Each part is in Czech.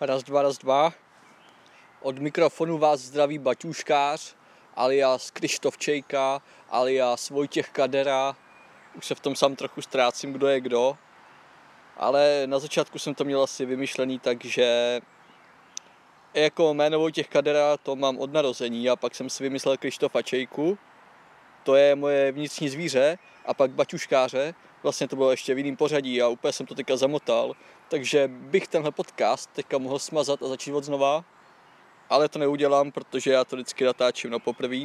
Raz, dva. Od mikrofonu vás zdraví Baťuškář, alias Krištof Čejka, alias Vojtěch Kaderá. Už se v tom sám trochu ztrácím, kdo je kdo. Ale na začátku jsem to měl asi vymyšlený, takže jako jméno Vojtěch Kaderá to mám od narození a pak jsem si vymyslel Krištofa Čejku. To je moje vnitřní zvíře a pak Baťuškáře. Vlastně to bylo ještě v jiném pořadí a úplně jsem to teďka zamotal. Takže bych tenhle podcast teďka mohl smazat a začít od znova. Ale to neudělám, protože já to vždycky natáčím na poprvé.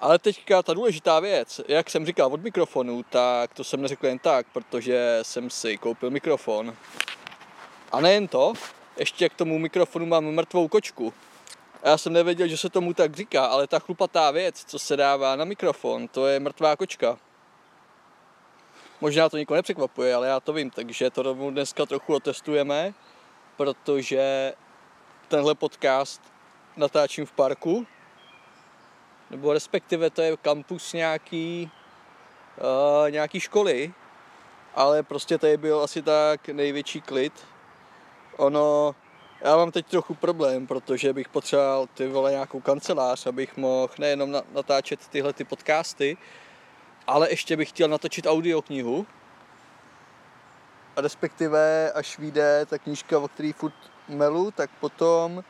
Ale teďka ta důležitá věc, jak jsem říkal od mikrofonu, tak to jsem neřekl jen tak, protože jsem si koupil mikrofon. A nejen to, ještě k tomu mikrofonu mám mrtvou kočku. A já jsem nevěděl, že se tomu tak říká, ale ta chlupatá věc, co se dává na mikrofon, to je mrtvá kočka. Možná to nikoho nepřekvapuje, ale já to vím, takže to rovnou dneska trochu otestujeme, protože tenhle podcast natáčím v parku, nebo respektive to je kampus nějaký školy, ale prostě tady byl asi tak největší klid. Ono, já mám teď trochu problém, protože bych potřeboval nějakou kancelář, abych mohl nejenom natáčet tyhle ty podcasty, ale ještě bych chtěl natočit audioknihu. A respektive, až vyjde ta knížka, o který furt melu, tak potom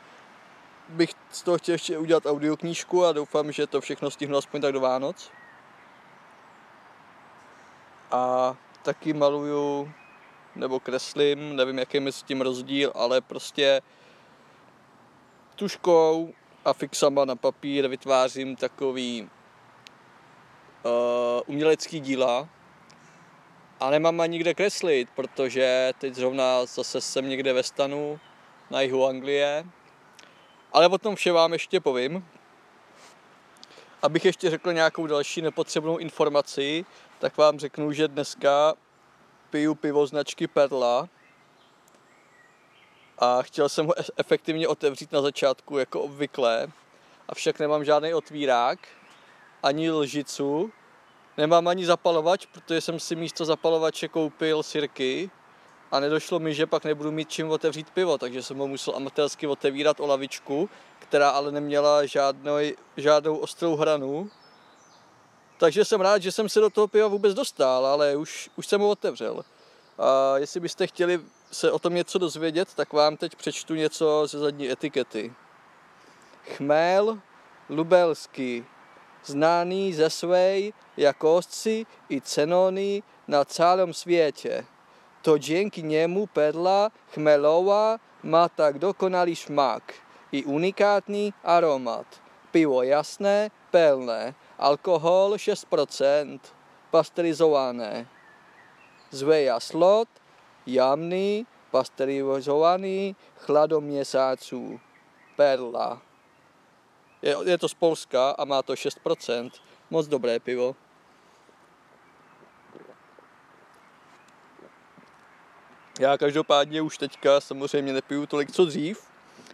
bych z toho chtěl ještě udělat audioknížku a doufám, že to všechno stihnu aspoň tak do Vánoc. A taky maluju nebo kreslím, nevím, jaký je mezi tím rozdíl, ale prostě tuškou a fixama na papír vytvářím takový umělecký díla a nemám ani kde kreslit, protože teď zrovna zase jsem někde ve stanu na jihu Anglie, ale o tom vše vám ještě povím. Abych ještě řekl nějakou další nepotřebnou informaci, tak vám řeknu, že dneska piju pivo značky Perla a chtěl jsem ho efektivně otevřít na začátku jako obvykle, avšak nemám žádný otvírák, ani lžicu, nemám ani zapalovač, protože jsem si místo zapalovače koupil sirky a nedošlo mi, že pak nebudu mít čím otevřít pivo, takže jsem ho musel amatérsky otevírat o lavičku, která ale neměla žádnou ostrou hranu. Takže jsem rád, že jsem se do toho piva vůbec dostal, ale už jsem ho otevřel. A jestli byste chtěli se o tom něco dozvědět, tak vám teď přečtu něco ze zadní etikety. Chmel lubelský, známý ze své jakosti i cenony na celém světě. To díky němu perla chmelová má tak dokonalý šmak i unikátní aromat. Pivo jasné, pelné, alkohol 6%, pasterizované. Zveja slot, jamný, pasterizovaný, chladoměsíců, perla. Je to z Polska a má to 6%. Moc dobré pivo. Já každopádně už teďka samozřejmě nepiju tolik, co dřív.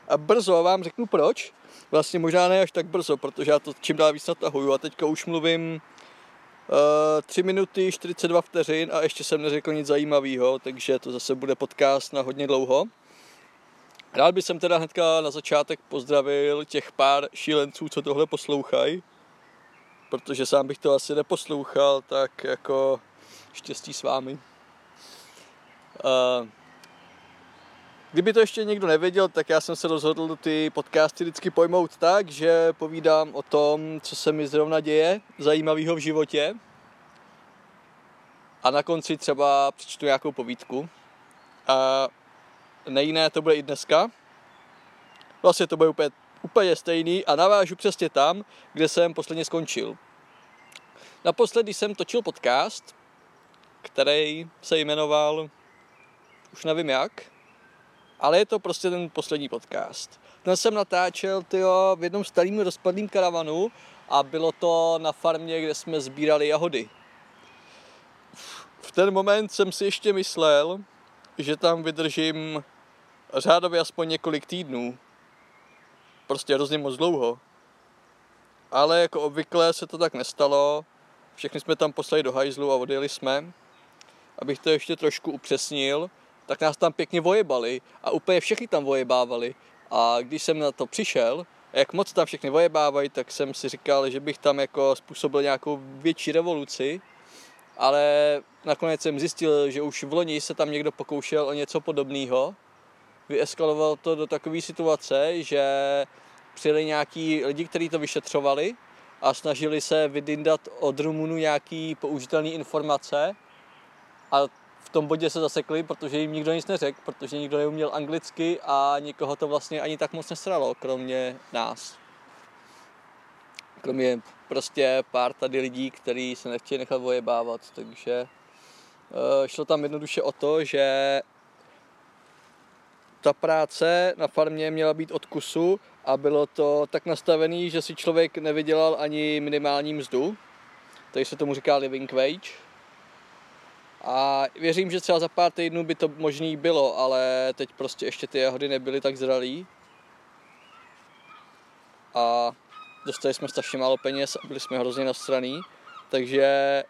A brzo vám řeknu proč. Vlastně možná ne až tak brzo, protože já to čím dál víc natahuju. A teďka už mluvím 3 minuty 42 vteřin a ještě jsem neřekl nic zajímavého, takže to zase bude podcast na hodně dlouho. Rád bych jsem teda hnedka na začátek pozdravil těch pár šílenců, co tohle poslouchají, protože sám bych to asi neposlouchal, tak jako štěstí s vámi. Kdyby to ještě někdo nevěděl, tak já jsem se rozhodl ty podcasty vždycky pojmout tak, že povídám o tom, co se mi zrovna děje zajímavého v životě a na konci třeba přečtu nějakou povídku. A nejiné to bude i dneska. Vlastně to bude úplně stejný a navážu přesně tam, kde jsem posledně skončil. Naposledy jsem točil podcast, který se jmenoval už nevím jak, ale je to prostě ten poslední podcast. Ten jsem natáčel v jednom starým rozpadlým karavanu a bylo to na farmě, kde jsme sbírali jahody. V ten moment jsem si ještě myslel, že tam vydržím řádově aspoň několik týdnů. Prostě hrozně moc dlouho. Ale jako obvykle se to tak nestalo. Všechny jsme tam poslali do hajzlu a odjeli jsme. Abych to ještě trošku upřesnil, tak nás tam pěkně vojebali a úplně všechny tam vojebávali. A když jsem na to přišel, jak moc tam všechny vojebávají, tak jsem si říkal, že bych tam jako způsobil nějakou větší revoluci, ale nakonec jsem zjistil, že už v loni se tam někdo pokoušel o něco podobného. Vyeskaloval to do takové situace, že přijeli nějaký lidi, kteří to vyšetřovali a snažili se vydindat od Rumunů nějaké použitelné informace a v tom bodě se zasekli, protože jim nikdo nic neřekl, protože nikdo neuměl anglicky a nikoho to vlastně ani tak moc nesralo, kromě nás. Kromě prostě pár tady lidí, kteří se nechtějí nechat vojebávat, takže šlo tam jednoduše o to, že ta práce na farmě měla být od kusu a bylo to tak nastavené, že si člověk nevydělal ani minimální mzdu. Tady se tomu říká living wage. A věřím, že třeba za pár týdnů by to možný bylo, ale teď prostě ještě ty jahody nebyly tak zralý. A dostali jsme strašně málo peněz a byli jsme hrozně nasraný. Takže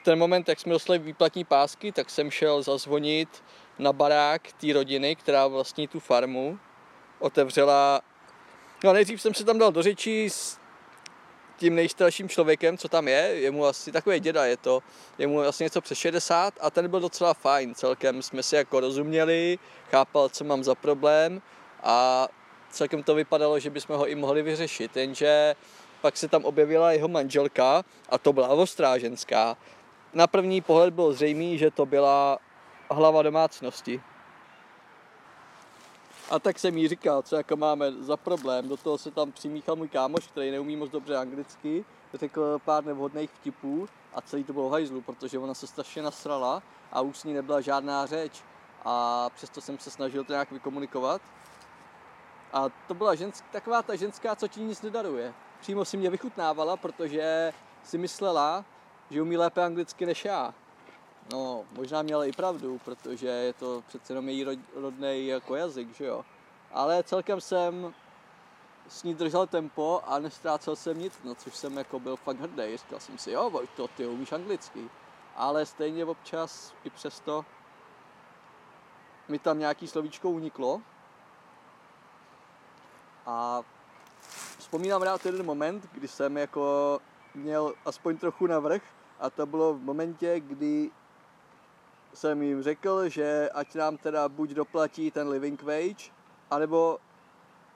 v ten moment, jak jsme dostali výplatní pásky, tak jsem šel zazvonit na barák té rodiny, která vlastní tu farmu. Otevřela... No nejdřív jsem se tam dal do řeči s tím nejstarším člověkem, co tam je, jemu asi takový děda je to, jemu asi něco přes 60 a ten byl docela fajn celkem, jsme si jako rozuměli, chápal, co mám za problém a celkem to vypadalo, že bychom ho i mohli vyřešit, jenže pak se tam objevila jeho manželka a to byla ostrá ženská. Na první pohled bylo zřejmé, že to byla hlava domácnosti. A tak jsem jí říkal, co jako máme za problém. Do toho se tam přimíchal můj kámoš, který neumí moc dobře anglicky, řekl pár nevhodných vtipů a celý to bylo hajzlu, protože ona se strašně nasrala a už s ní nebyla žádná řeč. A přesto jsem se snažil to nějak vykomunikovat. A to byla taková ta ženská, co ti nic nedaruje. Přímo si mě vychutnávala, protože si myslela, že umí lépe anglicky než já. No, možná měla i pravdu, protože je to přece jenom její rodnej jako jazyk, že jo. Ale celkem jsem s ní držel tempo a nestrácel jsem nic, no což jsem jako byl fakt hrdý. Říkal jsem si, jo, to ty umíš anglicky. Ale stejně občas i přesto mi tam nějaký slovíčko uniklo. A vzpomínám rád jeden moment, kdy jsem jako měl aspoň trochu navrch a to bylo v momentě, kdy jsem jim řekl, že ať nám teda buď doplatí ten living wage, anebo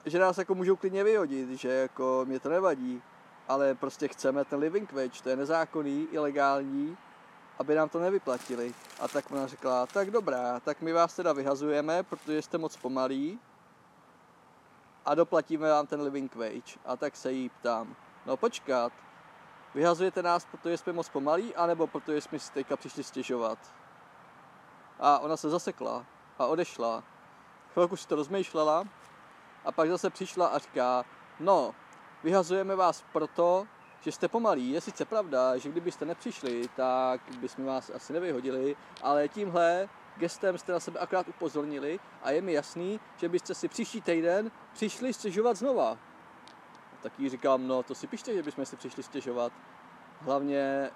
že nás jako můžou klidně vyhodit, že jako mě to nevadí, ale prostě chceme ten living wage, to je nezákonný, ilegální, aby nám to nevyplatili. A tak ona řekla, tak dobrá, tak my vás teda vyhazujeme, protože jste moc pomalí a doplatíme vám ten living wage. A tak se jí ptám, no počkat, vyhazujete nás, protože jsme moc pomalí, anebo protože jsme si teďka přišli stěžovat. A ona se zasekla a odešla. Chvilku si to rozmýšlela a pak zase přišla a říká, no, vyhazujeme vás proto, že jste pomalí. Je sice pravda, že kdybyste nepřišli, tak bychom vás asi nevyhodili, ale tímhle gestem jste na sebe akorát upozornili a je mi jasný, že byste si příští týden přišli stěžovat znova. Tak jí říkám, no to si pište, že bychom si přišli stěžovat. Hlavně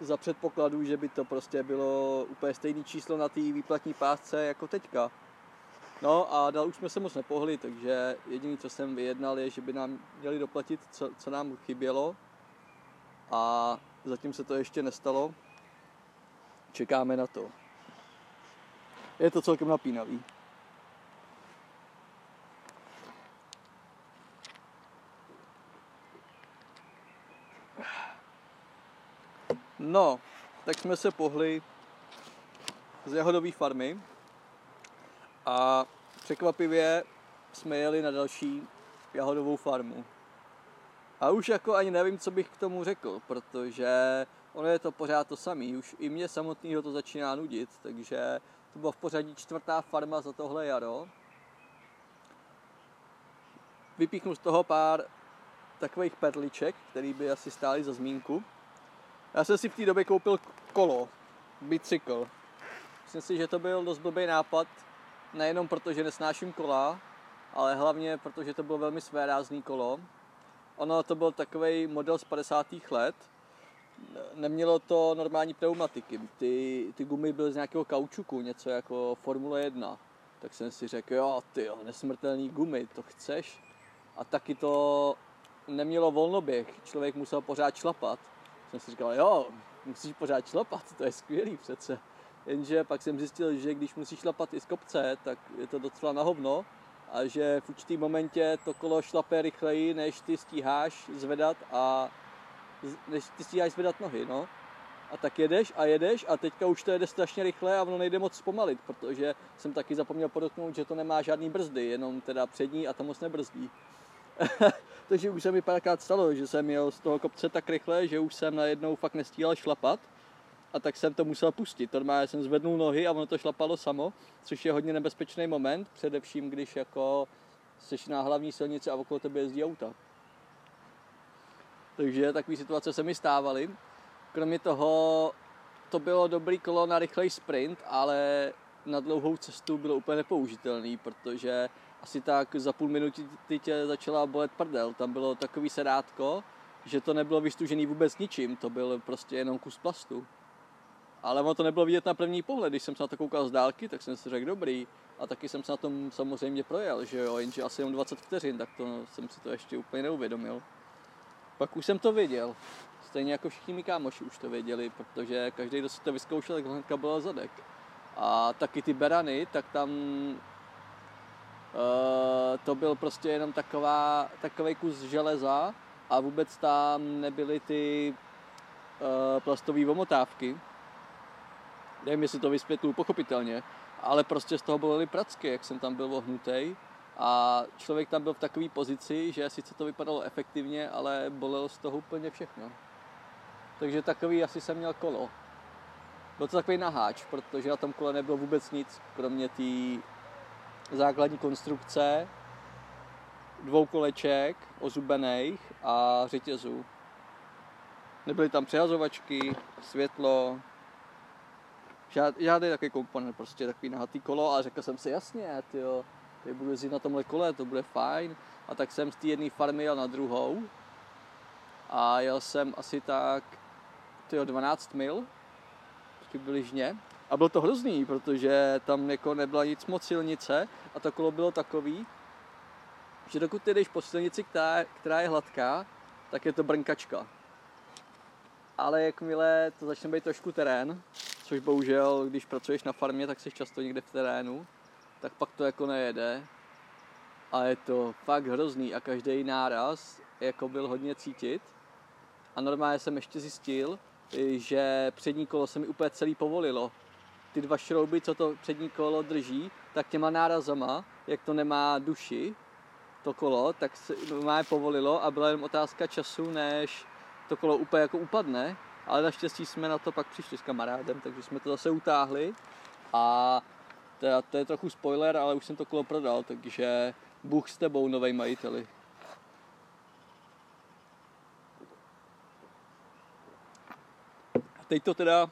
za předpokladu, že by to prostě bylo úplně stejné číslo na té výplatní pásce jako teďka. No a dál už jsme se moc nepohli, takže jediné, co jsem vyjednal, je, že by nám měli doplatit, co nám chybělo. A zatím se to ještě nestalo. Čekáme na to. Je to celkem napínavý. No, tak jsme se pohli z jahodové farmy a překvapivě jsme jeli na další jahodovou farmu. A už jako ani nevím, co bych k tomu řekl, protože ono je to pořád to samé. Už i mě samotného to začíná nudit, takže to byla v pořadí 4. farma za tohle jaro. Vypíchnu z toho pár takových perliček, který by asi stály za zmínku. Já jsem si v té době koupil kolo, bicykl. Myslím si, že to byl dost blbý nápad, nejenom proto, že nesnáším kola, ale hlavně proto, že to bylo velmi svérázný kolo. Ono to byl takovej model z 50. let, nemělo to normální pneumatiky. Ty gumy byly z nějakého kaučuku, něco jako Formule 1. Tak jsem si řekl, jo, ty nesmrtelný gumy, to chceš? A taky to nemělo volnoběh, člověk musel pořád šlapat. Jsem si říkal, jo, musíš pořád šlapat, to je skvělý přece. Jenže pak jsem zjistil, že když musíš šlapat i z kopce, tak je to docela na hovno a že v určitý momentě to kolo šlape rychleji, než ty stíháš zvedat nohy, no. A tak jedeš a teďka už to jede strašně rychle a ono nejde moc zpomalit, protože jsem taky zapomněl podotknout, že to nemá žádný brzdy, jenom teda přední a to moc nebrzdí. Takže už se mi párkrát stalo, že jsem jel z toho kopce tak rychle, že už jsem najednou fakt nestíhal šlapat a tak jsem to musel pustit. Normálně jsem zvednul nohy a ono to šlapalo samo, což je hodně nebezpečný moment, především když jako seš na hlavní silnici a okolo tebe jezdí auta. Takže takové situace se mi stávaly. Kromě toho to bylo dobrý kolo na rychlej sprint, ale na dlouhou cestu bylo úplně nepoužitelný, protože asi tak za půl minuty tě začala bolet prdel. Tam bylo takový sedátko, že to nebylo vystužený vůbec ničím, to byl prostě jenom kus plastu. Ale ono to nebylo vidět na první pohled, když jsem se na to koukal z dálky, tak jsem si řekl dobrý. A taky jsem se na tom samozřejmě projel, že jo, jenže asi jenom 20 vteřin, tak to jsem si to ještě úplně neuvědomil. Pak už jsem to viděl. Stejně jako všichni mý kámoši už to věděli, protože každý, kdo si to vyzkoušel, tak hnedka byl zadek. A taky ty berany, tak tam to byl prostě jenom takový kus železa a vůbec tam nebyly ty plastové omotávky. Nevím, jestli to vysvětluju pochopitelně, ale prostě z toho bolely pracky, jak jsem tam byl ohnutej. A člověk tam byl v takové pozici, že sice to vypadalo efektivně, ale bolelo z toho úplně všechno. Takže takový asi jsem měl kolo. Byl to takový naháč, protože na tom kole nebylo vůbec nic, kromě té základní konstrukce, dvou koleček ozubených a řetězů. Nebyly tam přehazovačky, světlo, žádný takový komponent, prostě takový nahatý kolo a řekl jsem si jasně, tyjo, tady budu jezdit na tomhle kole, to bude fajn. A tak jsem z té jedné farmy jel na druhou a jel jsem asi tak 12 mil přibližně a bylo to hrozný, protože tam jako nebyla nic moc silnice a to kolo bylo takový, že dokud ty jdeš po silnici, která je hladká, tak je to brnkačka. Ale jakmile to začne být trošku terén, což bohužel, když pracuješ na farmě, tak jsi často někde v terénu, tak pak to jako nejede a je to fakt hrozný a každý náraz jako byl hodně cítit a normálně jsem ještě zjistil, že přední kolo se mi úplně celý povolilo. Ty dva šrouby, co to přední kolo drží, tak těma nárazama, jak to nemá duši, to kolo, tak se normálně povolilo a byla jen otázka času, než to kolo úplně jako upadne, ale naštěstí jsme na to pak přišli s kamarádem, takže jsme to zase utáhli a to je trochu spoiler, ale už jsem to kolo prodal, takže Bůh s tebou, novej majiteli. A teď to teda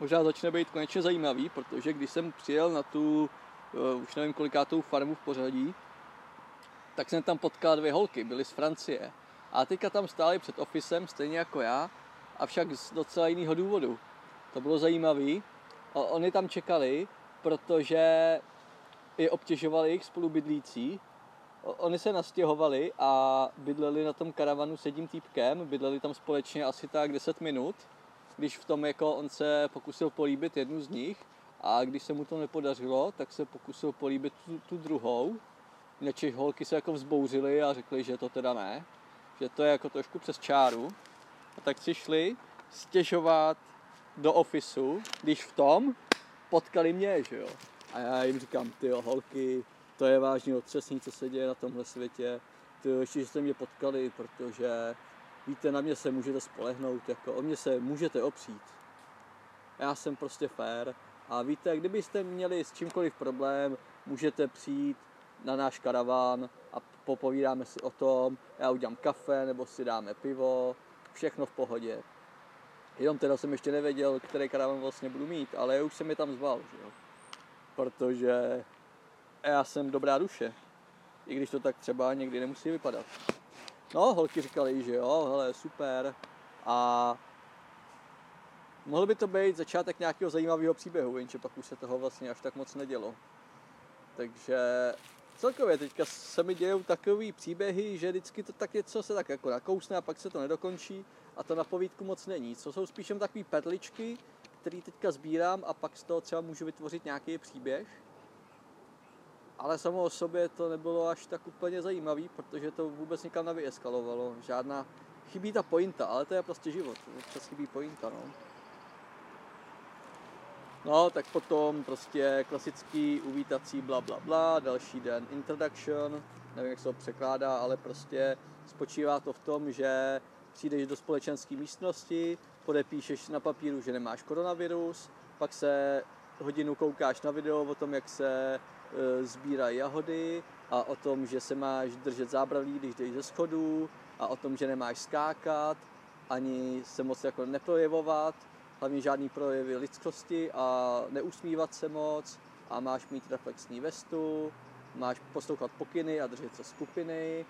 možná začne být konečně zajímavý, protože když jsem přijel na tu, už nevím kolikátou farmu v pořadí, tak jsem tam potkal dvě holky, byly z Francie. A teďka tam stály před ofisem, stejně jako já, avšak z docela jiného důvodu. To bylo zajímavé. Oni tam čekali, protože je obtěžovali jejich spolubydlící. Oni se nastěhovali a bydleli na tom karavanu s jedním týpkem, bydleli tam společně asi tak 10 minut, když v tom jako on se pokusil políbit jednu z nich a když se mu to nepodařilo, tak se pokusil políbit tu druhou. Něčež holky se jako vzbouřily a řekli, že to teda ne, že to je jako trošku přes čáru. A tak si šli stěžovat do ofisu, když v tom potkali mě, že jo. A já jim říkám, tyjo, holky, to je vážně otřesný, co se děje na tomhle světě. Tyjo, ještě, že jste mě potkali, protože víte, na mě se můžete spolehnout, jako o mě se můžete opřít. Já jsem prostě fér a víte, kdybyste měli s čímkoliv problém, můžete přijít na náš karaván a popovídáme si o tom, já udělám kafe nebo si dáme pivo, všechno v pohodě. Jenom teda jsem ještě nevěděl, který karavan vlastně budu mít, ale už jsem je tam zval, že jo? Protože já jsem dobrá duše, i když to tak třeba někdy nemusí vypadat. No, holky říkali, že jo, hele, super, a A mohl by to být začátek nějakého zajímavého příběhu, jenže pak už se toho vlastně až tak moc nedělo. Takže celkově teďka se mi dějou takové příběhy, že vždycky to tak něco se tak jako nakousne a pak se to nedokončí a to na povídku moc není. To jsou spíš takové perličky, které teďka sbírám a pak z toho třeba můžu vytvořit nějaký příběh. Ale samo o sobě to nebylo až tak úplně zajímavý, protože to vůbec nikam nevyeskalovalo. Žádná, chybí ta pointa, ale to je prostě život, občas chybí pointa, no. No, tak potom prostě klasický uvítací bla bla bla, další den introduction, nevím, jak se to překládá, ale prostě spočívá to v tom, že přijdeš do společenské místnosti, podepíšeš na papíru, že nemáš koronavirus, pak se hodinu koukáš na video o tom, jak se sbírají jahody a o tom, že se máš držet zábralí, když jdeš ze schodů a o tom, že nemáš skákat, ani se moc jako neprojevovat, hlavně žádný projevy lidskosti a neusmívat se moc a máš mít reflexní vestu, máš poslouchat pokyny a držet se skupiny,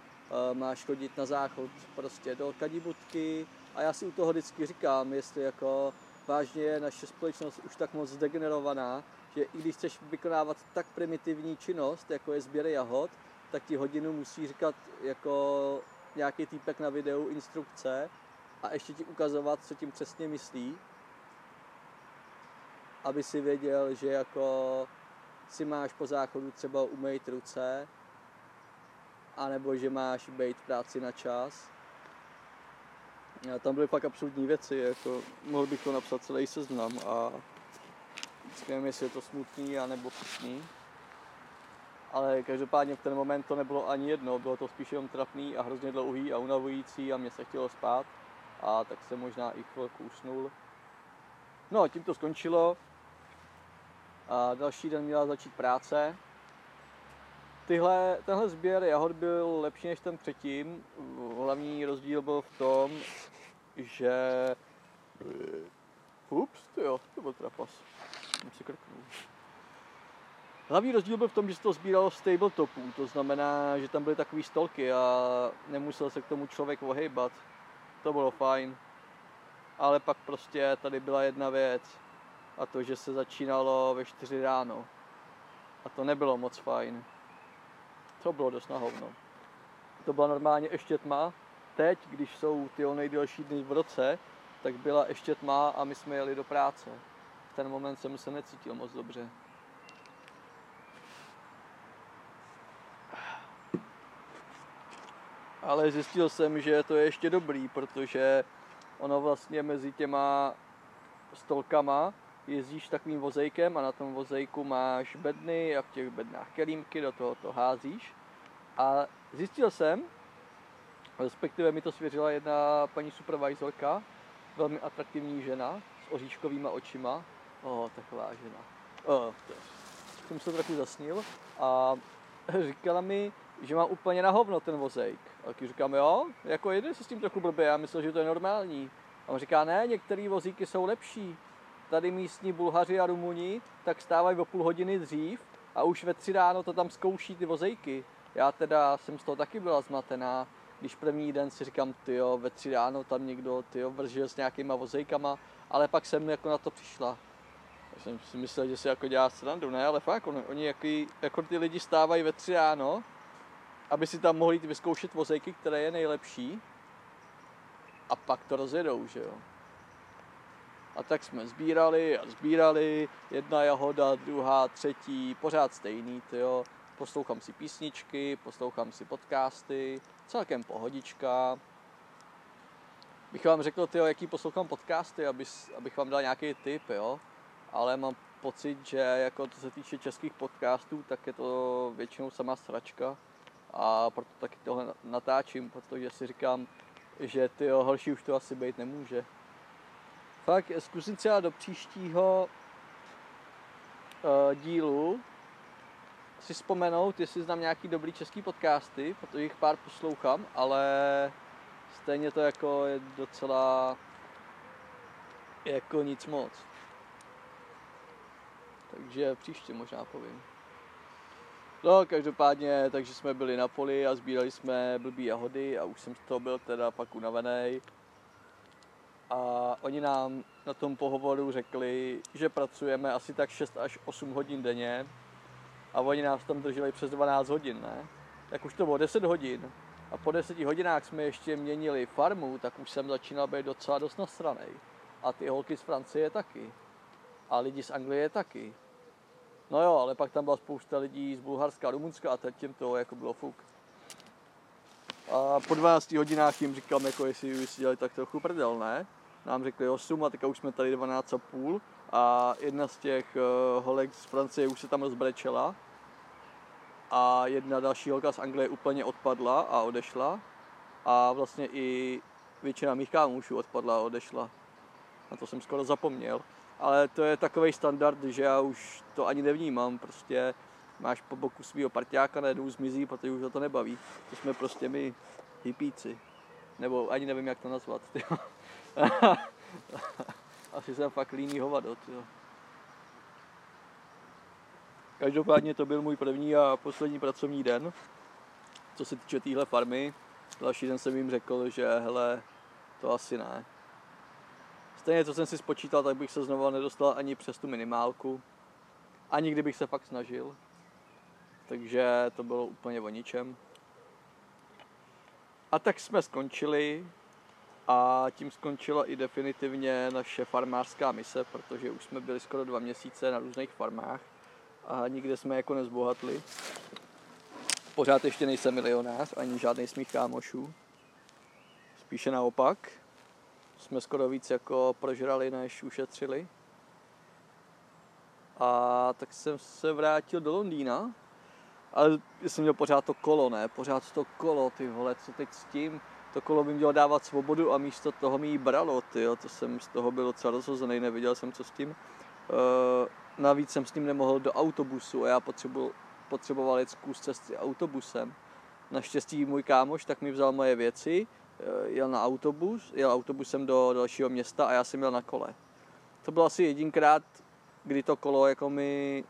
máš chodit na záchod prostě do kadibudky a já si u toho vždycky říkám, jestli jako vážně je naše společnost už tak moc zdegenerovaná, že i když chceš vykonávat tak primitivní činnost, jako je sběr jahod, tak ti hodinu musí říkat jako nějaký týpek na videu instrukce a ještě ti ukazovat, co tím přesně myslí, aby si věděl, že jako si máš po záchodu třeba umýt ruce, anebo že máš být v práci na čas. A tam byly pak absurdní věci, jako mohl bych to napsat celý seznam a nevím, jestli je to smutný anebo vtipný. Ale každopádně v ten moment to nebylo ani jedno, bylo to spíš jenom trapný a hrozně dlouhý a unavující a mě se chtělo spát a tak se možná i chvilku usnul. No, tím to skončilo a další den měla začít práce. Tenhle sběr jahod byl lepší než ten předtím. Hlavní rozdíl byl v tom, že... Ups, tyjo, to byl trapas. Se krknul. Hlavní rozdíl byl v tom, že se to sbíralo z tabletopů, to znamená, že tam byly takové stolky a nemusel se k tomu člověk ohejbat. To bylo fajn. Ale pak prostě tady byla jedna věc a to, že se začínalo ve 4 ráno a to nebylo moc fajn. To bylo dost na hovno. To byla normálně ještě tma. Teď, když jsou ty nejdelší dny v roce, tak byla ještě tma a my jsme jeli do práce. V ten moment jsem se necítil moc dobře. Ale zjistil jsem, že to je ještě dobrý, protože ono vlastně mezi těma stolkama jezdíš takovým vozejkem a na tom vozejku máš bedny a v těch bednách kelímky, do toho to házíš. A zjistil jsem, respektive mi to svěřila jedna paní supervisorka, velmi atraktivní žena s oříškovýma očima. Taková žena. Jsem se trochu zasnil a říkala mi, že mám úplně na hovno ten vozejk. A taky říkám, jo, jako jde se s tím trochu blbě, já myslel, že to je normální. A on říká, ne, některé vozíky jsou lepší. Tady místní Bulhaři a Rumuni tak stávají o půl hodiny dřív a už ve 3 ráno to tam zkouší ty vozejky. Já teda jsem z toho taky byla zmatená, když první den si říkám, tyjo, ve 3 ráno tam někdo vrže s nějakýma vozejkama, ale pak jsem jako na to přišla. Já jsem si myslel, že si jako dělá srandu, ne, ale fakt, oni jako ty lidi stávají ve 3 ráno, aby si tam mohli vyzkoušet vozejky, které je nejlepší a pak to rozjedou, že jo. A tak jsme sbírali a sbírali, jedna jahoda, druhá, třetí, pořád stejný, tyjo. Poslouchám si písničky, poslouchám si podcasty, celkem pohodička. Bych vám řekl, tyjo, jaký poslouchám podcasty, abych vám dal nějaký tip, jo. Ale mám pocit, že jako co se týče českých podcastů, tak je to většinou sama sračka. A proto taky tohle natáčím, protože si říkám, že tyjo, horší už to asi být nemůže. Tak zkusím třeba do příštího dílu si vzpomenout, jestli znám nějaký dobrý český podcasty, protože jich pár poslouchám, ale stejně to jako je docela jako nic moc. Takže příště možná povím. No, každopádně, takže jsme byli na poli a sbírali jsme blbý jahody a už jsem z toho byl teda pak unavený. a oni nám na tom pohovoru řekli, že pracujeme asi tak 6 až 8 hodin denně a oni nás tam drželi přes 12 hodin, ne? Tak už to bylo 10 hodin a po 10 hodinách jsme ještě měnili farmu, tak už jsem začínal být docela dost nasranej. A ty holky z Francie taky. A lidi z Anglie taky. No jo, ale pak tam byla spousta lidí z Bulharska a Rumunska a těm to jako bylo fuk. A po 12 hodinách jim říkám, jako jestli si dělali tak trochu prdel, ne? Nám řekli 8 a teďka už jsme tady 12,5 a jedna z těch holek z Francie už se tam rozbrečela a jedna další holka z Anglie úplně odpadla a odešla a vlastně i většina mých kámošů odpadla a odešla. Na to jsem skoro zapomněl, ale to je takový standard, že já už to ani nevnímám, prostě máš po boku svýho parťáka, najednou zmizí, protože už to nebaví. To jsme prostě my hippíci, nebo ani nevím, jak to nazvat. Asi jsem fakt líný hovado. Tyjo. Každopádně to byl můj první a poslední pracovní den. Co se týče téhle farmy, další den jsem jim řekl, že hele, to asi ne. Stejně, co jsem si spočítal, tak bych se znovu nedostal ani přes tu minimálku. Ani kdybych se fakt snažil. Takže to bylo úplně o ničem. A tak jsme skončili. A tím skončila i definitivně naše farmářská mise, protože už jsme byli skoro 2 měsíce na různých farmách. A nikde jsme jako nezbohatli. Pořád ještě nejsem milionář, ani žádnej z mých kámošů. Spíše naopak. Jsme skoro víc jako prožrali, než ušetřili. A tak jsem se vrátil do Londýna. Ale jsem měl pořád to kolo, ne? Pořád to kolo, ty vole, co teď s tím? To kolo by mělo dávat svobodu a místo toho mi ji bralo, tyjo. To jsem z toho byl docela rozhozený, neviděl jsem, co s tím. Navíc jsem s ním nemohl do autobusu a já potřeboval jet kus cesty autobusem. Naštěstí můj kámoš tak mi vzal moje věci, jel autobusem do dalšího města a já jsem jel na kole. To bylo asi jedinkrát, kdy to kolo jako mi,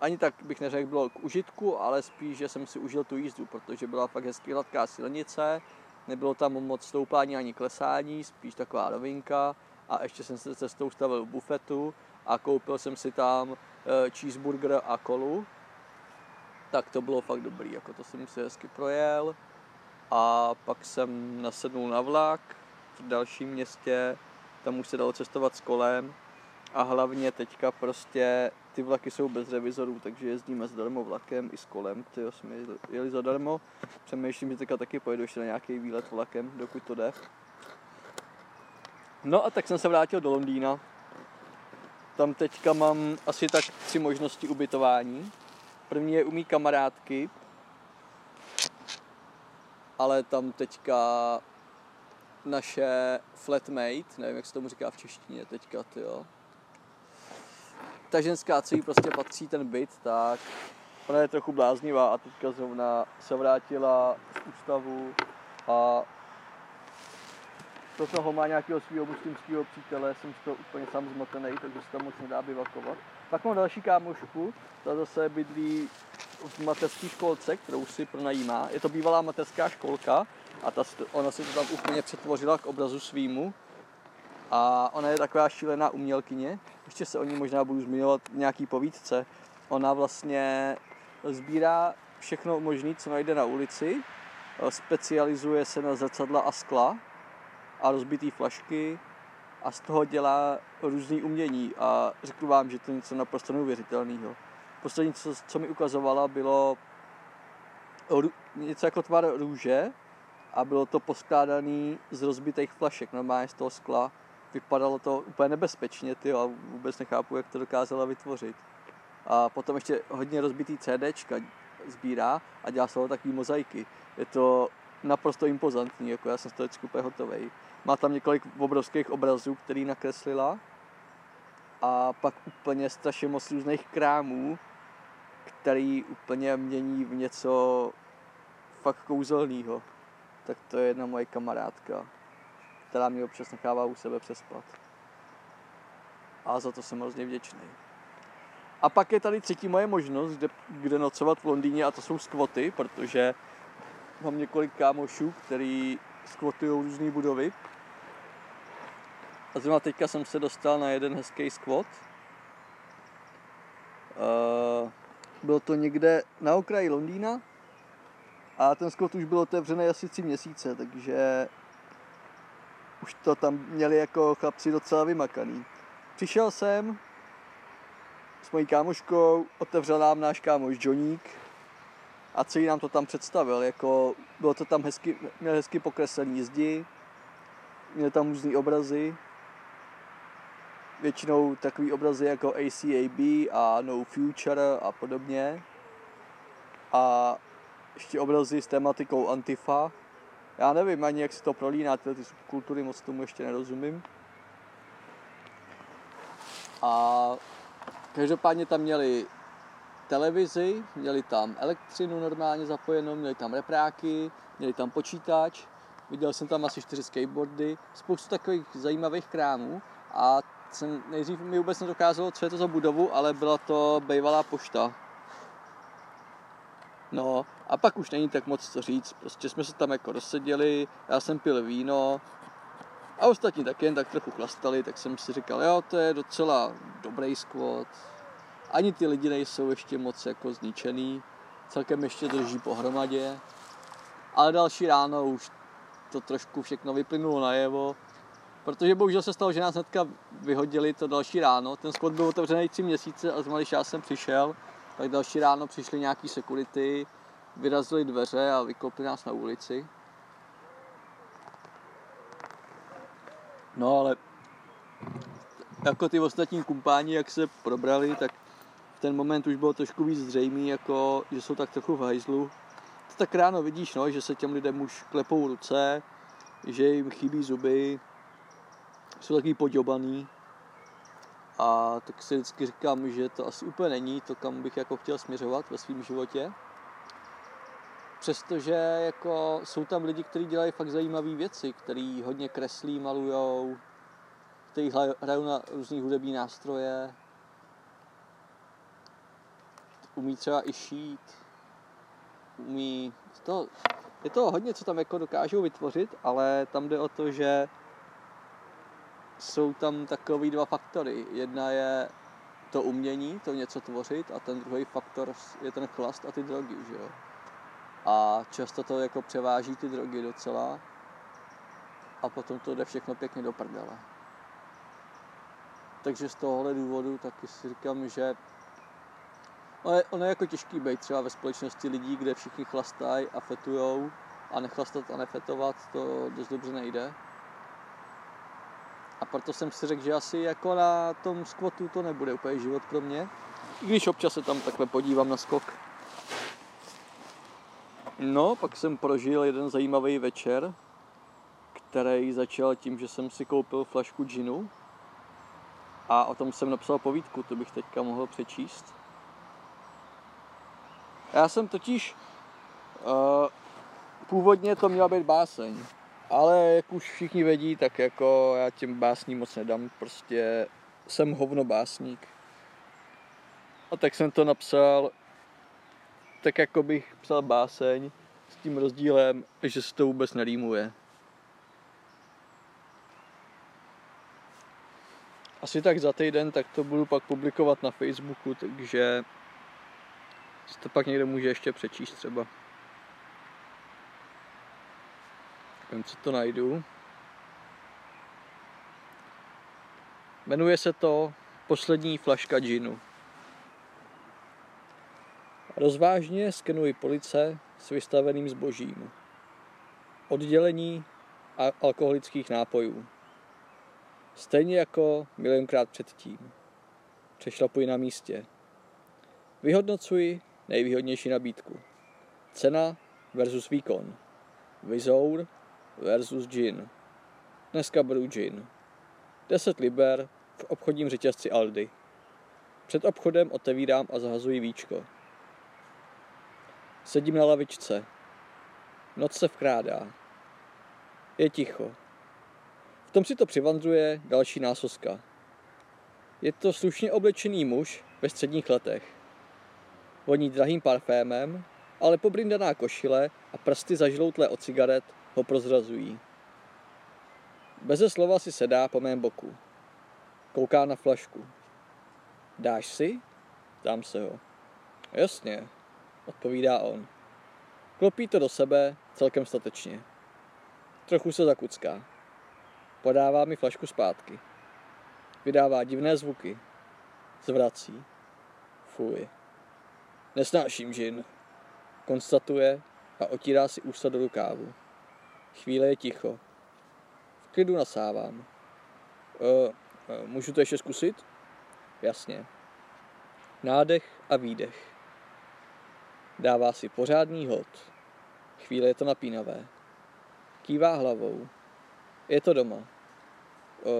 ani tak bych neřekl, bylo k užitku, ale spíš, že jsem si užil tu jízdu, protože byla fakt hezky hladká silnice, nebylo tam moc stoupání ani klesání, spíš taková rovinka a ještě jsem se cestou stavil v bufetu a koupil jsem si tam cheeseburger a kolu, tak to bylo fakt dobrý, jako to jsem si hezky projel. A pak jsem nasednul na vlak v dalším městě, tam už se dalo cestovat s kolem a hlavně teďka prostě ty vlaky jsou bez revizorů, takže jezdíme zadarmo vlakem i s kolem, tyjo, jsme jeli zadarmo. Přemýšlím, že teďka taky pojedu ještě na nějaký výlet vlakem, dokud to jde. No a tak jsem se vrátil do Londýna. Tam teďka mám asi tak 3 možnosti ubytování. První je u mý kamarádky, ale tam teďka naše flatmate, nevím, jak se tomu říká v češtině teďka, tyjo. Ta ženská, co jí prostě patří ten byt, tak ona je trochu bláznivá a teďka zrovna se vrátila z ústavu a to, co ho má nějakého svého muslimského přítele, jsem z toho úplně sám zmatený, takže se tam moc nedá bivakovat. Pak mám další kámošku, ta zase bydlí v mateřské školce, kterou si pronajímá. Je to bývalá mateřská školka a ona si to tam úplně přetvořila k obrazu svýmu. A ona je taková šílená umělkyně. Ještě se o ní možná budu zmiňovat v nějaký povídce. Ona vlastně sbírá všechno možné, co najde na ulici. Specializuje se na zrcadla a skla a rozbitý flašky a z toho dělá různý umění. A řeknu vám, že to je něco naprosto neuvěřitelného. Poslední, co mi ukazovala, bylo něco jako tvar růže a bylo to poskládané z rozbitých flašek, normálně z toho skla. Vypadalo to úplně nebezpečně, tyjo, a vůbec nechápu, jak to dokázala vytvořit. A potom ještě hodně rozbitý CDčka sbírá a dělá se takové mozaiky. Je to naprosto impozantní, jako já jsem z toho úplně hotovej. Má tam několik obrovských obrazů, který nakreslila a pak úplně strašně moc různých krámů, který úplně mění v něco fakt kouzelného. Tak to je jedna moje kamarádka, která mě občas nechává u sebe přespat. A za to jsem hrozně vděčný. A pak je tady 3. moje možnost, kde nocovat v Londýně, a to jsou skvoty, protože mám několik kámošů, který skvotují různé budovy A zrovna teďka jsem se dostal na jeden hezký squat. Bylo to někde na okraji Londýna a ten squat už byl otevřený asi 3 měsíce, takže už to tam měli jako chlapci docela vymakaný. Přišel jsem s mojí kámoškou, otevřel nám náš kámoš Johník a celý nám to tam představil. Jako, bylo to tam hezky, měl hezky pokreslený zdi, měl tam různý obrazy. Většinou takový obrazy jako ACAB a No Future a podobně. A ještě obrazy s tematikou Antifa. Já nevím ani, jak se to prolíná, ty subkultury, moc tomu ještě nerozumím. A každopádně tam měli televizi, měli tam elektřinu normálně zapojenou, měli tam repráky, měli tam počítač. Viděl jsem tam asi 4 skateboardy, spoustu takových zajímavých krámů. A nejdřív mi vůbec nedokázalo, co je to za budovu, ale byla to bývalá pošta. No a pak už není tak moc co říct, prostě jsme se tam jako rozseděli, já jsem pil víno a ostatní tak jen tak trochu chlastali, tak jsem si říkal, jo, to je docela dobrý squat. Ani ty lidi nejsou ještě moc jako zničený, celkem ještě drží pohromadě, ale další ráno už to trošku všechno vyplynulo najevo, protože bohužel se stalo, že nás hnedka vyhodili to další ráno, ten squat byl otevřený 3 měsíce a zmališ já jsem přišel. Tak další ráno přišli nějaký security, vyrazili dveře a vykopli nás na ulici. No ale jako ty ostatní kumpáni, jak se probrali, tak v ten moment už bylo trošku víc zřejmý, jako, že jsou tak trochu v hajzlu. To tak ráno vidíš, no, že se těm lidem už klepou ruce, že jim chybí zuby, jsou takový poďobaný. A tak si vždycky říkám, že to asi úplně není to, kam bych jako chtěl směřovat ve svém životě. Přestože jako jsou tam lidi, kteří dělají fakt zajímavé věci, kteří hodně kreslí, malujou, kteří hrajou na různý hudební nástroje, umí třeba i šít, umí... je to hodně, co tam jako dokážou vytvořit, ale tam jde o to, že jsou tam takový 2 faktory. Jedna je to umění, to něco tvořit, a ten druhý faktor je ten chlast a ty drogy, že jo. A často to jako převáží ty drogy docela a potom to jde všechno pěkně do prdele. Takže z tohohle důvodu taky si říkám, že ono je jako těžký být třeba ve společnosti lidí, kde všichni chlastají a fetujou, a nechlastat a nefetovat to dost dobře nejde. A proto jsem si řekl, že asi jako na tom squatu to nebude úplně život pro mě. I když občas se tam takhle podívám na skok. No, pak jsem prožil jeden zajímavý večer, který začal tím, že jsem si koupil flašku džinu. A o tom jsem napsal povídku, to bych teďka mohl přečíst. Já jsem totiž... původně to měla být báseň. Ale jak už všichni vědí, tak jako já těm básním moc nedám, prostě jsem hovno básník. A tak jsem to napsal, tak jako bych psal báseň, s tím rozdílem, že se to vůbec nerýmuje. Asi tak za týden, tak to budu pak publikovat na Facebooku, takže to pak někdo může ještě přečíst třeba. Nevím, co to najdu. Jmenuje se to Poslední flaška džinu. Rozvážně skenuji police s vystaveným zbožím. Oddělení alkoholických nápojů. Stejně jako milionkrát předtím. Přešlapuji na místě. Vyhodnocuji nejvýhodnější nabídku. Cena versus výkon. Vizour versus gin. Dneska beru gin. 10 liber v obchodním řetězci Aldi. Před obchodem otevírám a zahazuji víčko. Sedím na lavičce. Noc se vkrádá. Je ticho. V tom si to přivandruje další násoska. Je to slušně oblečený muž ve středních letech. Voní drahým parfémem, ale pobrindaná košile a prsty zažloutlé od cigaret ho prozrazují. Beze slova si sedá po mém boku. Kouká na flašku. Dáš si? Ptám se ho. Jasně, odpovídá on. Klopí to do sebe celkem statečně. Trochu se zakucká. Podává mi flašku zpátky. Vydává divné zvuky. Zvrací. Fuj. Nesnáším žin. Konstatuje a otírá si ústa do rukávu. Chvíle je ticho. V klidu nasávám. Můžu to ještě zkusit? Jasně. Nádech a výdech. Dává si pořádný hod. Chvíle je to napínavé. Kývá hlavou. Je to doma.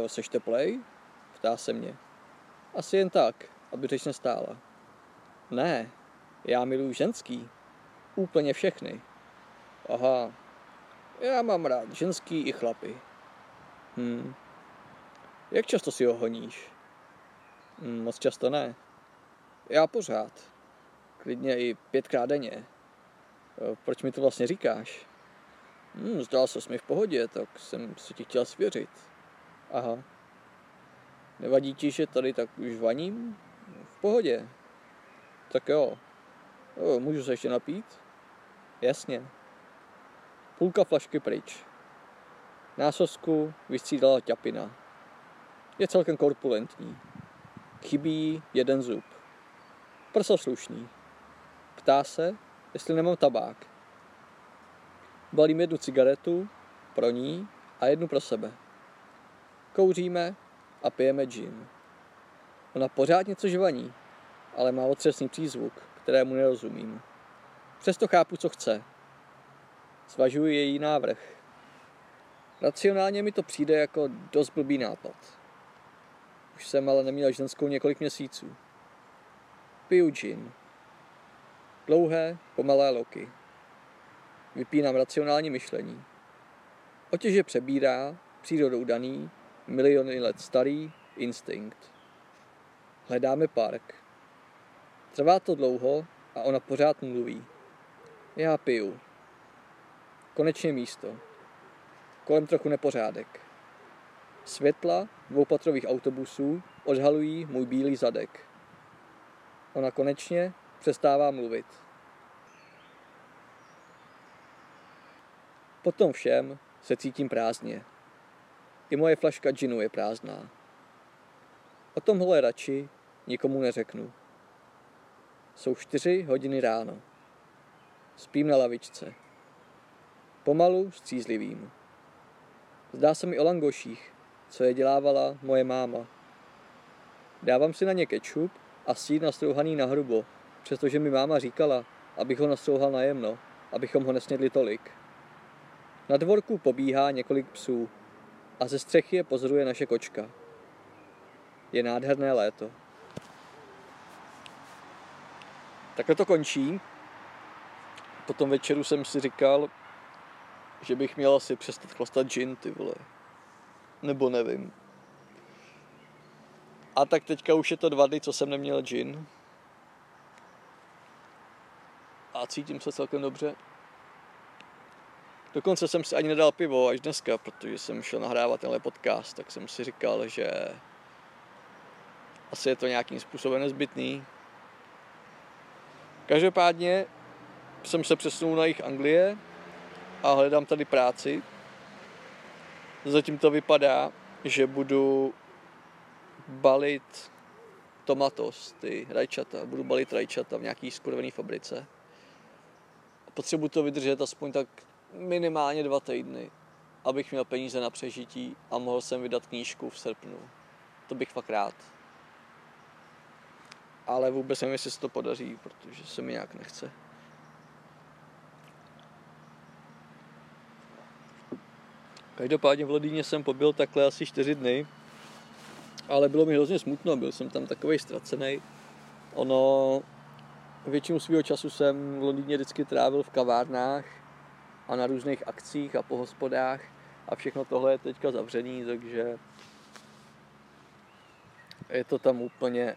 Seš teplej? Ptá se mě. Asi jen tak, aby řeč nestála. Ne, já miluji ženský. Úplně všechny. Aha, já mám rád ženský i chlapy. Jak často si ho honíš? Moc často ne. Já pořád. Klidně i 5krát denně. Proč mi to vlastně říkáš? Zdál ses mi v pohodě, tak jsem se ti chtěl svěřit. Aha. Nevadí ti, že tady tak už vaním? V pohodě. Tak jo. Můžu se ještě napít? Jasně. Půlka flašky pryč. Násosku vystřídala ťapina. Je celkem korpulentní. Chybí jeden zub. Prsa slušný. Ptá se, jestli nemám tabák. Balím jednu cigaretu, pro ní a jednu pro sebe. Kouříme a pijeme gin. Ona pořád něco žvaní, ale má otřesný přízvuk, kterému nerozumím. Přesto chápu, co chce. Zvažuji její návrh. Racionálně mi to přijde jako dost blbý nápad. Už jsem ale neměl ženskou několik měsíců. Piju gin. Dlouhé, pomalé loky. Vypínám racionální myšlení. Otěže přebírá přírodou daný, miliony let starý instinkt. Hledáme park. Trvá to dlouho a ona pořád mluví. Já piju. Konečně místo. Kolem trochu nepořádek. Světla dvoupatrových autobusů odhalují můj bílý zadek. Ona konečně přestává mluvit. Potom všem se cítím prázdně. I moje flaška džinu je prázdná. O tomhle radši nikomu neřeknu. Jsou 4 hodiny ráno. Spím na lavičce. Pomalu střízlivým. Zdá se mi o langoších, co je dělávala moje máma. Dávám si na ně kečup a sýr nastrouhaný na hrubo, přestože mi máma říkala, abych ho nastrouhal najemno, abychom ho nesnědli tolik. Na dvorku pobíhá několik psů a ze střechy je pozoruje naše kočka. Je nádherné léto. Takhle to končí. Po tom večeru jsem si říkal, že bych měl asi přestat chlastat džin, ty vole. Nebo nevím. A tak teďka už je to 2 dny, co jsem neměl džin. A cítím se celkem dobře. Dokonce jsem si ani nedal pivo až dneska, protože jsem šel nahrávat tenhle podcast, tak jsem si říkal, že asi je to nějakým způsobem nezbytný. Každopádně jsem se přesunul na jih Anglie a hledám tady práci. Zatím to vypadá, že budu balit tomatos, ty rajčata. Budu balit rajčata v nějaký skurvený fabrice. Potřebuji to vydržet aspoň tak minimálně 2 týdny, abych měl peníze na přežití a mohl jsem vydat knížku v srpnu. To bych fakt rád. Ale vůbec nevím, jestli se to podaří, protože se mi nějak nechce. Každopádně v Londýně jsem pobyl takhle asi 4 dny, ale bylo mi hrozně smutno, byl jsem tam takovej ztracený. Ono, většinu svého času jsem v Londýně vždycky trávil v kavárnách a na různých akcích a po hospodách a všechno tohle je teďka zavřený, takže je to tam úplně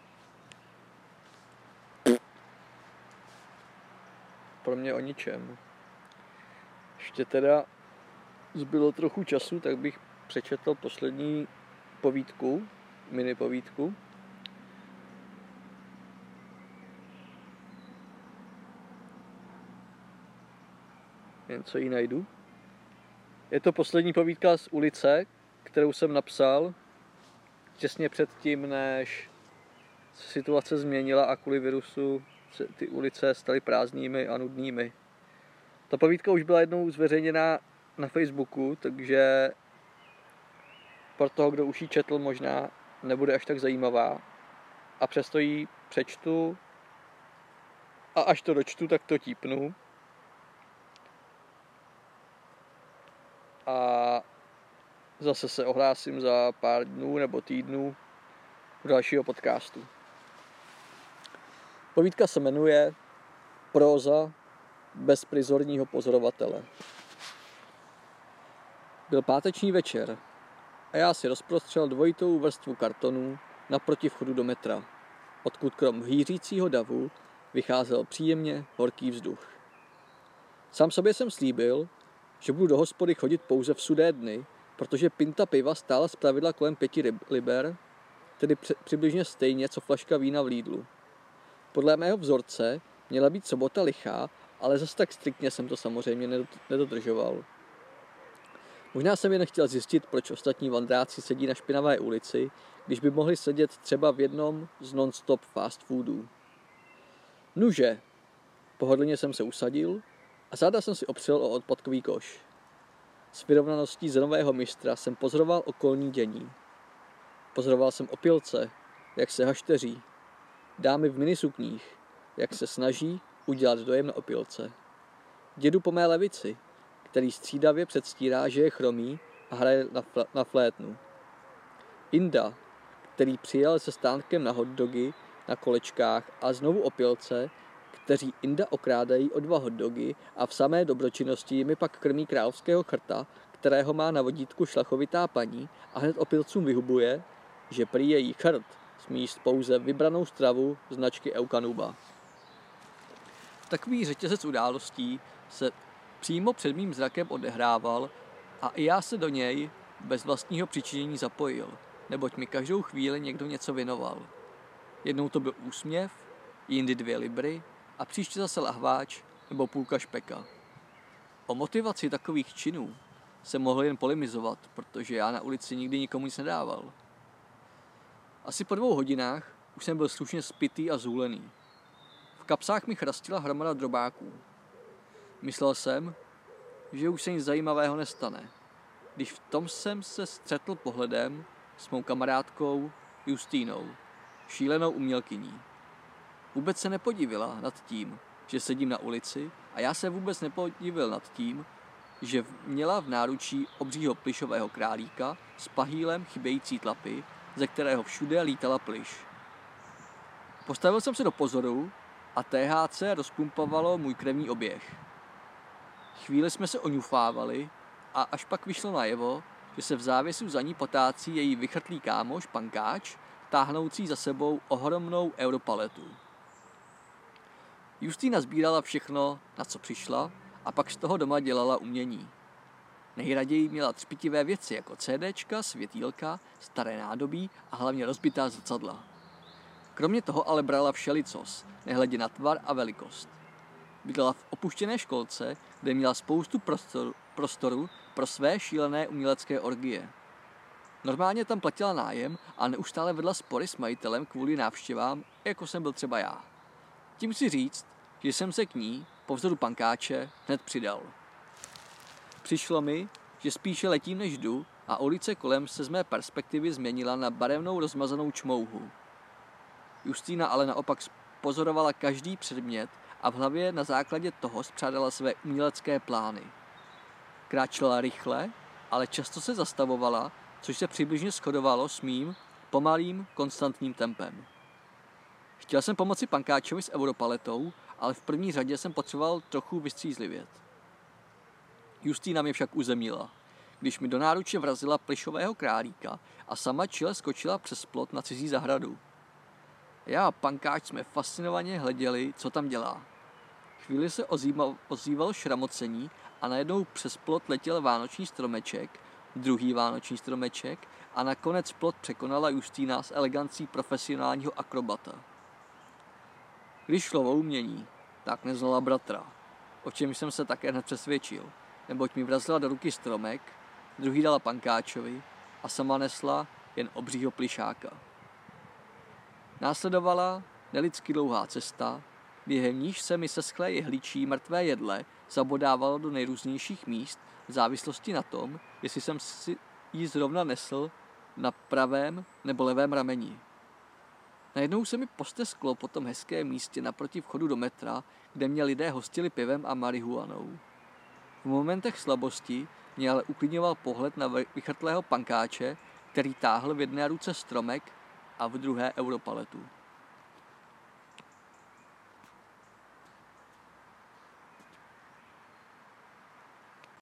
pro mě o ničem. Ještě teda zbylo trochu času, tak bych přečetl poslední povídku, mini povídku. Jen co ji najdu. Je to poslední povídka z ulice, kterou jsem napsal těsně předtím, než se situace změnila a kvůli virusu se ty ulice staly prázdnými a nudnými. Ta povídka už byla jednou zveřejněná na Facebooku, takže pro toho, kdo už ji četl, možná nebude až tak zajímavá. A přesto ji přečtu a až to dočtu, tak to típnu. A zase se ohlásím za pár dnů nebo týdnů u dalšího podcastu. Povídka se jmenuje Próza bezprizorního pozorovatele. Byl páteční večer a já si rozprostřel dvojitou vrstvu kartonů naproti vchodu do metra, odkud krom hýřícího davu vycházel příjemně horký vzduch. Sám sobě jsem slíbil, že budu do hospody chodit pouze v sudé dny, protože pinta piva stála zpravidla kolem 5 liber, tedy přibližně stejně, co flaška vína v Lidlu. Podle mého vzorce měla být sobota lichá, ale zas tak striktně jsem to samozřejmě nedodržoval. Možná jsem jen chtěl zjistit, proč ostatní vandráci sedí na špinavé ulici, když by mohli sedět třeba v jednom z non-stop fast foodů. Nuže, pohodlně jsem se usadil a záda jsem si opřel o odpadkový koš. S vyrovnaností zenového mistra jsem pozoroval okolní dění. Pozoroval jsem opilce, jak se hašteří, dámy v minisukních, jak se snaží udělat dojem na opilce. Dědu po mé levici, který střídavě předstírá, že je chromý a hraje na flétnu. Inda, který přijel se stánkem na hotdogy na kolečkách, a znovu opilce, kteří Inda okrádají o 2 hotdogy a v samé dobročinnosti jimi pak krmí královského chrta, kterého má na vodítku šlachovitá paní, a hned opilcům vyhubuje, že prý její chrt smí jíst pouze vybranou stravu značky Eukanuba. Takový řetězec událostí se přímo před mým zrakem odehrával a i já se do něj bez vlastního přičinění zapojil, neboť mi každou chvíli někdo něco věnoval. Jednou to byl úsměv, jindy 2 libry a příště zase lahváč nebo půlka špeka. O motivaci takových činů jsem mohl jen polemizovat, protože já na ulici nikdy nikomu nic nedával. Asi po 2 hodinách už jsem byl slušně spitý a zhulený. V kapsách mi chrastila hromada drobáků. Myslel jsem, že už se nic zajímavého nestane, když v tom jsem se střetl pohledem s mou kamarádkou Justínou, šílenou umělkyní. Vůbec se nepodivila nad tím, že sedím na ulici, a já se vůbec nepodivil nad tím, že měla v náručí obřího plyšového králíka s pahýlem chybějící tlapy, ze kterého všude lítala plyš. Postavil jsem se do pozoru a THC rozpumpovalo můj krevní oběh. Chvíli jsme se oňufávali a až pak vyšlo najevo, že se v závěsu za ní potácí její vychrtlý kámoš, pankáč, táhnoucí za sebou ohromnou europaletu. Justína sbírala všechno, na co přišla, a pak z toho doma dělala umění. Nejraději měla třpitivé věci jako CDčka, světýlka, staré nádobí a hlavně rozbitá zrcadla. Kromě toho ale brala všelicos, nehledě na tvar a velikost. Bydlela v opuštěné školce, kde měla spoustu prostoru pro své šílené umělecké orgie. Normálně tam platila nájem a neustále vedla spory s majitelem kvůli návštěvám, jako jsem byl třeba já. Tím chci říct, že jsem se k ní po vzoru pankáče hned přidal. Přišlo mi, že spíše letím než jdu, a ulice kolem se z mé perspektivy změnila na barevnou rozmazanou čmouhu. Justína ale naopak pozorovala každý předmět a v hlavě na základě toho spřádala své umělecké plány. Kráčela rychle, ale často se zastavovala, což se přibližně shodovalo s mým pomalým, konstantním tempem. Chtěl jsem pomoci pankáčovi s europaletou, ale v první řadě jsem potřeboval trochu vystřízlivět. Justína mě však uzemnila, když mi do náruče vrazila plyšového králíka a sama čile skočila přes plot na cizí zahradu. Já a pankáč jsme fascinovaně hleděli, co tam dělá. Chvíli se ozývalo šramocení a najednou přes plot letěl vánoční stromeček, druhý vánoční stromeček a nakonec plot překonala Justína s elegancí profesionálního akrobata. Když šlo o umění, tak neznala bratra, o čem jsem se také nepřesvědčil, neboť mi vrazila do ruky stromek, druhý dala pankáčovi a sama nesla jen obřího plišáka. Následovala nelidsky dlouhá cesta, během níž se mi sesklé jehličí mrtvé jedle zabodávalo do nejrůznějších míst v závislosti na tom, jestli jsem si ji zrovna nesl na pravém nebo levém rameni. Najednou se mi postesklo po tom hezkém místě naproti vchodu do metra, kde mě lidé hostili pivem a marihuanou. V momentech slabosti mě ale uklidňoval pohled na vychrtlého pankáče, který táhl v jedné ruce stromek a v druhé europaletu.